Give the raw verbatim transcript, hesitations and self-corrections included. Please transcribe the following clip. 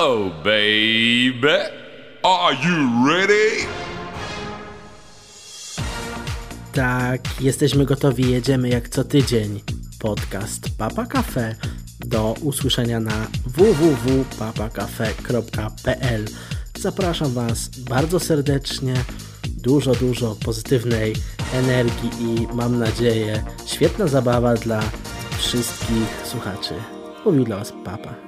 Hello, baby. Are you ready? Tak, jesteśmy gotowi, jedziemy jak co tydzień. Podcast Papa Cafe do usłyszenia na w w w kropka papa cafe kropka p l. Zapraszam Was bardzo serdecznie, dużo, dużo pozytywnej energii i mam nadzieję świetna zabawa dla wszystkich słuchaczy. Mówił dla Was Papa.